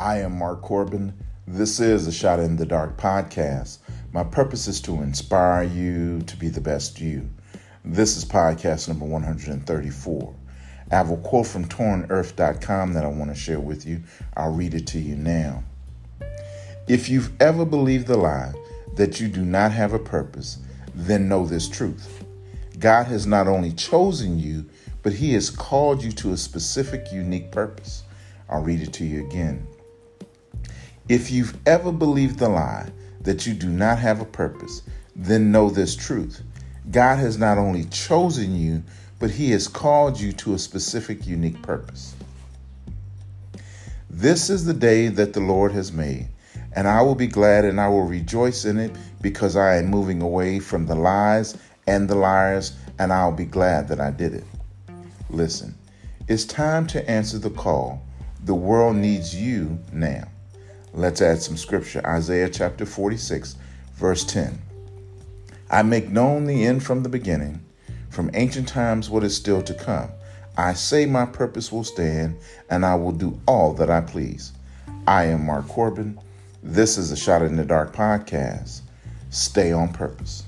I am Mark Corbin. This is the Shot in the Dark podcast. My purpose is to inspire you to be the best you. This is podcast number 134. I have a quote from TornEarth.com that I want to share with you. I'll read it to you now. If you've ever believed the lie that you do not have a purpose, then know this truth. God has not only chosen you, but he has called you to a specific, unique purpose. I'll read it to you again. If you've ever believed the lie that you do not have a purpose, then know this truth. God has not only chosen you, but he has called you to a specific, unique purpose. This is the day that the Lord has made, and I will be glad and I will rejoice in it, because I am moving away from the lies and the liars, and I'll be glad that I did it. Listen, it's time to answer the call. The world needs you now. Let's add some scripture. Isaiah chapter 46, verse 10. I make known the end from the beginning, from ancient times what is still to come. I say my purpose will stand, and I will do all that I please. I am Mark Corbin. This is the Shot in the Dark podcast. Stay on purpose.